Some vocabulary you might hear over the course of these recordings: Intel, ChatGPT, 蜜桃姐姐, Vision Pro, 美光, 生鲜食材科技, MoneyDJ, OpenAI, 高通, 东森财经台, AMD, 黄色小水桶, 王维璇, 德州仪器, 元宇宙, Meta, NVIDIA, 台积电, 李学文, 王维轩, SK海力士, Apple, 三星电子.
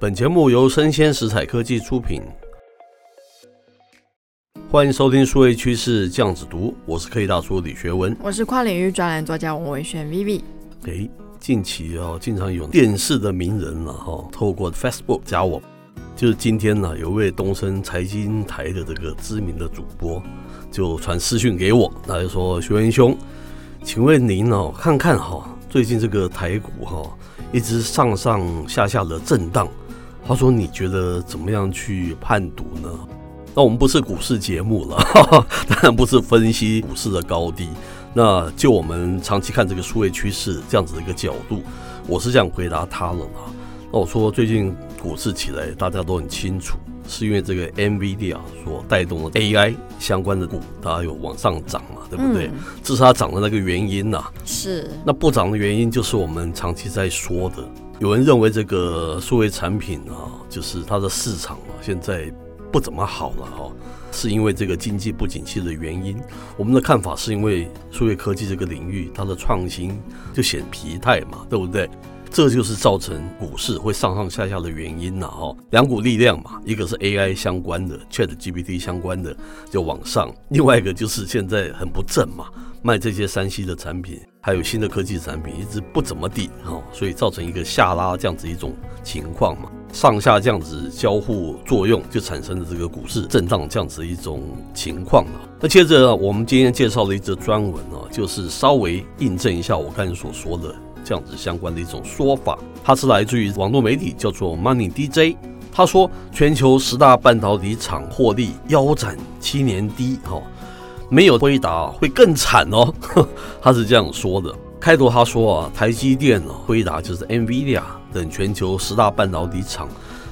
本节目由生鲜食材科技出品，欢迎收听数位趋势酱子读，我是科技大叔李学文，我是跨领域专栏作家王维轩 Vivi。近期经常有电视的名人透过 Facebook 加我，就是今天呢，有位东森财经台的这个知名的主播就传私讯给我，他就说：“学文兄，请问您看看最近这个台股一直上上下下的震荡。”他说你觉得怎么样去判读呢？那我们不是股市节目了，当然不是分析股市的高低，那就我们长期看这个数位趋势这样子的一个角度，我是这样回答他了啦。那我说最近股市起来大家都很清楚，是因为这个 NVIDIA 所带动的 AI 相关的股它有往上涨嘛，对不对？这是它涨的那个原因啦。是。那不涨的原因就是我们长期在说的，有人认为这个数位产品就是它的市场现在不怎么好了是因为这个经济不景气的原因。我们的看法是因为数位科技这个领域它的创新就显疲态嘛，对不对？这就是造成股市会上上下下的原因啦两股力量嘛，一个是 AI 相关的 ChatGPT 相关的就往上，另外一个就是现在很不正嘛，卖这些 3C 的产品还有新的科技产品一直不怎么地所以造成一个下拉这样子一种情况嘛，上下这样子交互作用就产生了这个股市震荡这样子一种情况了。那接着我们今天介绍了一则专文就是稍微印证一下我刚才所说的这样子相关的一种说法，它是来自于网络媒体叫做 MoneyDJ。他说全球10大半导体厂获利腰斩7年低没有回答会更惨他是这样说的。开头他说台积电辉达就是 NVIDIA 等全球10大半导体厂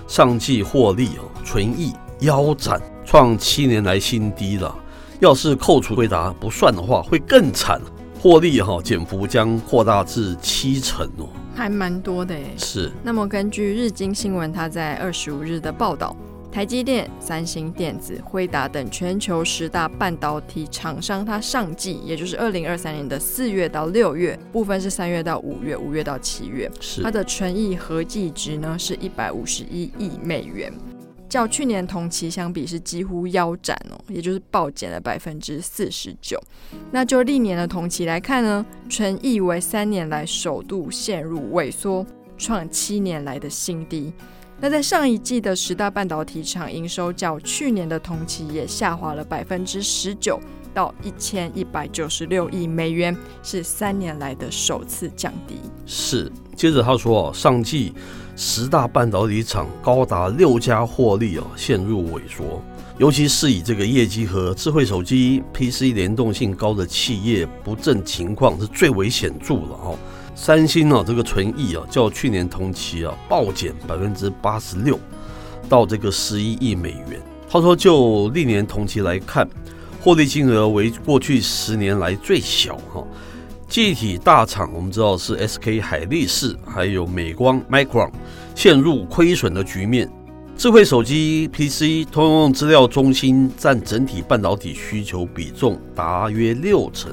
上季获利纯益腰斩，创7年来新低了。要是扣除辉达不算的话，会更惨，获利减幅将扩大至70%还蛮多的耶。是。那么根据日经新闻它在25日的报道，台积电、三星电子、辉达等全球10大半导体厂商，它上季也就是2023年的4月到6月，部分是3月到5月、5月到7月，它的纯益合计值呢是151亿美元，较去年同期相比是几乎腰斩也就是暴减了49%。那就历年的同期来看呢，纯益为3年来首度陷入萎缩，创7年来的新低。那在上一季的10大半导体厂营收较去年的同期也下滑了19%到1196亿美元，是3年来的首次降低。是。接着他说上季10大半导体厂高达6家获利陷入萎缩，尤其是以这个业绩和智慧手机 PC 联动性高的企业不振情况是最为显著了三星这个纯益较去年同期暴减86%到这个11亿美元。他说就历年同期来看，获利金额为过去10年来最小记忆体大厂我们知道是 SK 海力士还有美光 Micron 陷入亏损的局面。智慧手机 PC 通用资料中心占整体半导体需求比重达约60%，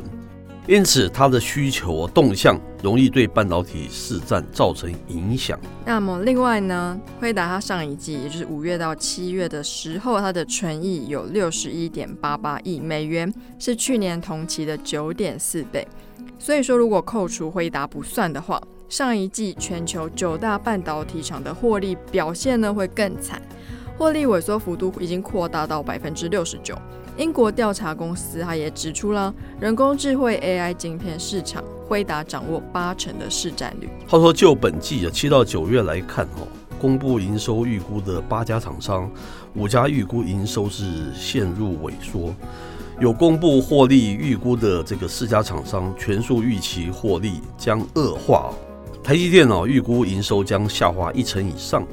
因此它的需求动向容易对半导体市占造成影响。那么另外呢，辉达它上一季也就是5月到7月的时候，它的纯益有 61.88 亿美元，是去年同期的 9.4 倍。所以说如果扣除辉达不算的话，上一季全球9大半导体厂的获利表现呢会更惨，获利萎缩幅度已经扩大到 69%。 英国调查公司它也指出了人工智慧 AI 晶片市场辉达掌握80%的市占率。他说就本季7到9月来看公布营收预估的8家厂商，5家预估营收是陷入萎缩，有公布获利预估的这个4家厂商全数预期获利将恶化台积电预估营收将下滑10%以上，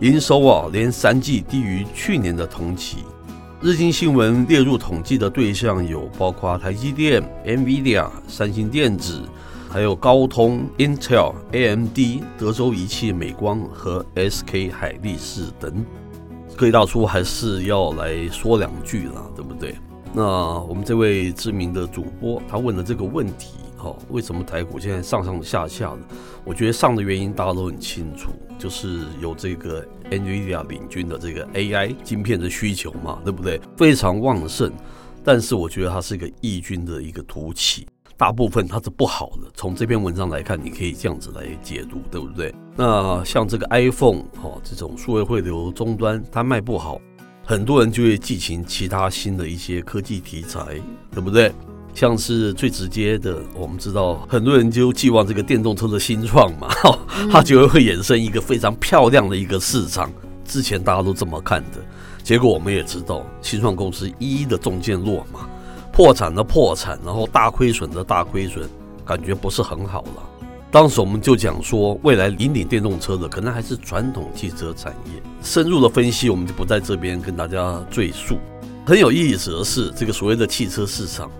营收连3季低于去年的同期。日经新闻列入统计的对象有包括台积电、NVIDIA、三星电子，还有高通、Intel、AMD、德州仪器、美光和 SK 海力士等。各位大叔还是要来说两句啦，对不对？那我们这位知名的主播他问了这个问题，为什么台股现在上下的？我觉得上的原因大家都很清楚，就是有这个 NVIDIA 领军的这个 AI 晶片的需求嘛，对不对？非常旺盛，但是我觉得它是一个异军的一个突起，大部分它是不好的。从这篇文章来看，你可以这样子来解读，对不对？那像这个 iPhone 这种数位汇流终端，它卖不好，很多人就会寄情其他新的一些科技题材，对不对？像是最直接的，我们知道很多人就寄望这个电动车的新创嘛，它就会衍生一个非常漂亮的一个市场。之前大家都这么看的，结果我们也知道，新创公司一一的中箭落马，破产，然后大亏损，感觉不是很好了。当时我们就讲说，未来引领电动车的可能还是传统汽车产业。深入的分析我们就不在这边跟大家赘述。很有意思的是，这个所谓的汽车市场，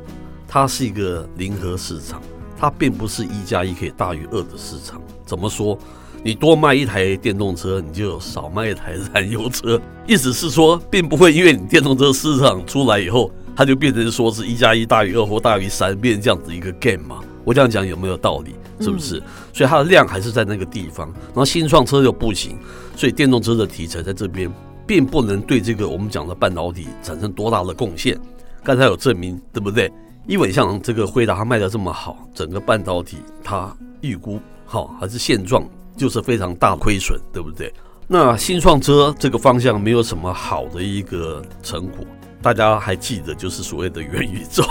它是一个零和市场，它并不是1+1可以大于2的市场。怎么说？你多卖一台电动车，你就少卖一台燃油车。意思是说，并不会因为你电动车市场出来以后，它就变成说是1+1大于2或大于3，变成这样子一个 game 嘛。我这样讲有没有道理？是不是？所以它的量还是在那个地方，然后新创车又不行，所以电动车的题材在这边并不能对这个我们讲的半导体产生多大的贡献。刚才有证明，对不对？因为像这个辉达它卖得这么好，整个半导体它预估还是现状就是非常大亏损，对不对？那新创车这个方向没有什么好的一个成果，大家还记得就是所谓的元宇宙，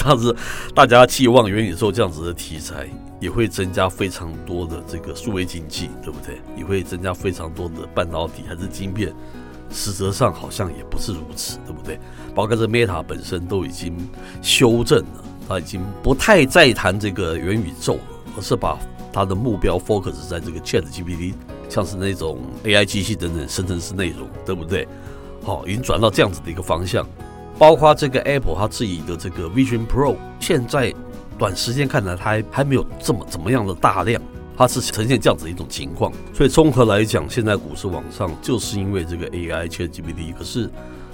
但是大家期望元宇宙这样子的题材也会增加非常多的这个数位经济，对不对？也会增加非常多的半导体还是晶片，实则上好像也不是如此，对不对？包括这 Meta 本身都已经修正了，它已经不太再谈这个元宇宙了，而是把它的目标 focus 在这个 ChatGPT， 像是那种 AI 机器等等生成式内容，对不对？已经转到这样子的一个方向。包括这个 Apple 它自己的这个 Vision Pro， 现在短时间看来它还没有这么怎么样的大量，它是呈现这样子一种情况。所以综合来讲，现在股市往上就是因为这个 AI ChatGPT， 可是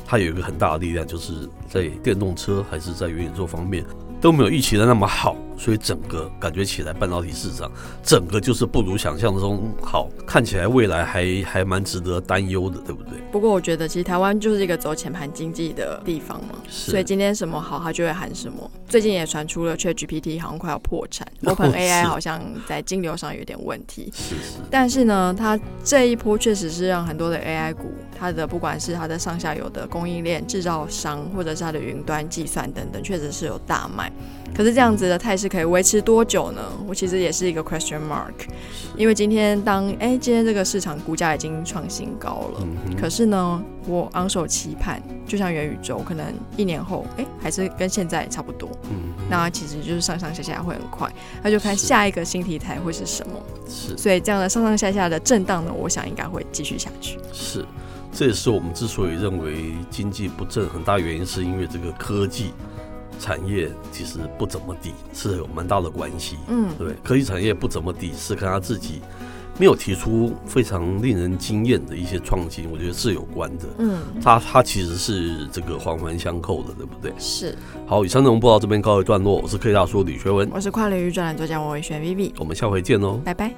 它有一个很大的力量，就是在电动车还是在元宇宙方面都没有预期的那么好，所以整个感觉起来半导体市场整个就是不如想象中好，看起来未来还蛮值得担忧的，对不对？不过我觉得其实台湾就是一个走浅盘经济的地方嘛，所以今天什么好它就会喊什么。最近也传出了 ChatGPT 好像快要破产， OpenAI 好像在金流上有点问题，是。但是呢，它这一波确实是让很多的 AI 股，它的不管是它的上下游的供应链、制造商，或者是它的云端计算等等，确实是有大卖。可是这样子的态势可以维持多久呢？我其实也是一个 question mark， 因为今天这个市场股价已经创新高了，可是呢，我昂首期盼，就像元宇宙，可能1年后，还是跟现在差不多，那其实就是上上下下会很快，那就看下一个新题材会是什么。是，所以这样的上上下下的震荡呢，我想应该会继续下去。是，这也是我们之所以认为经济不振很大原因，是因为这个科技产业其实不怎么地，是有蛮大的关系。对，科技产业不怎么地，是跟他自己没有提出非常令人惊艳的一些创新，我觉得是有关的。它其实是这个环环相扣的，对不对？是。好，以上内容播到这边告一段落，我是科技大叔李学文，我是跨领域专栏作家王维璇 Vivi， 我们下回见喽，拜拜。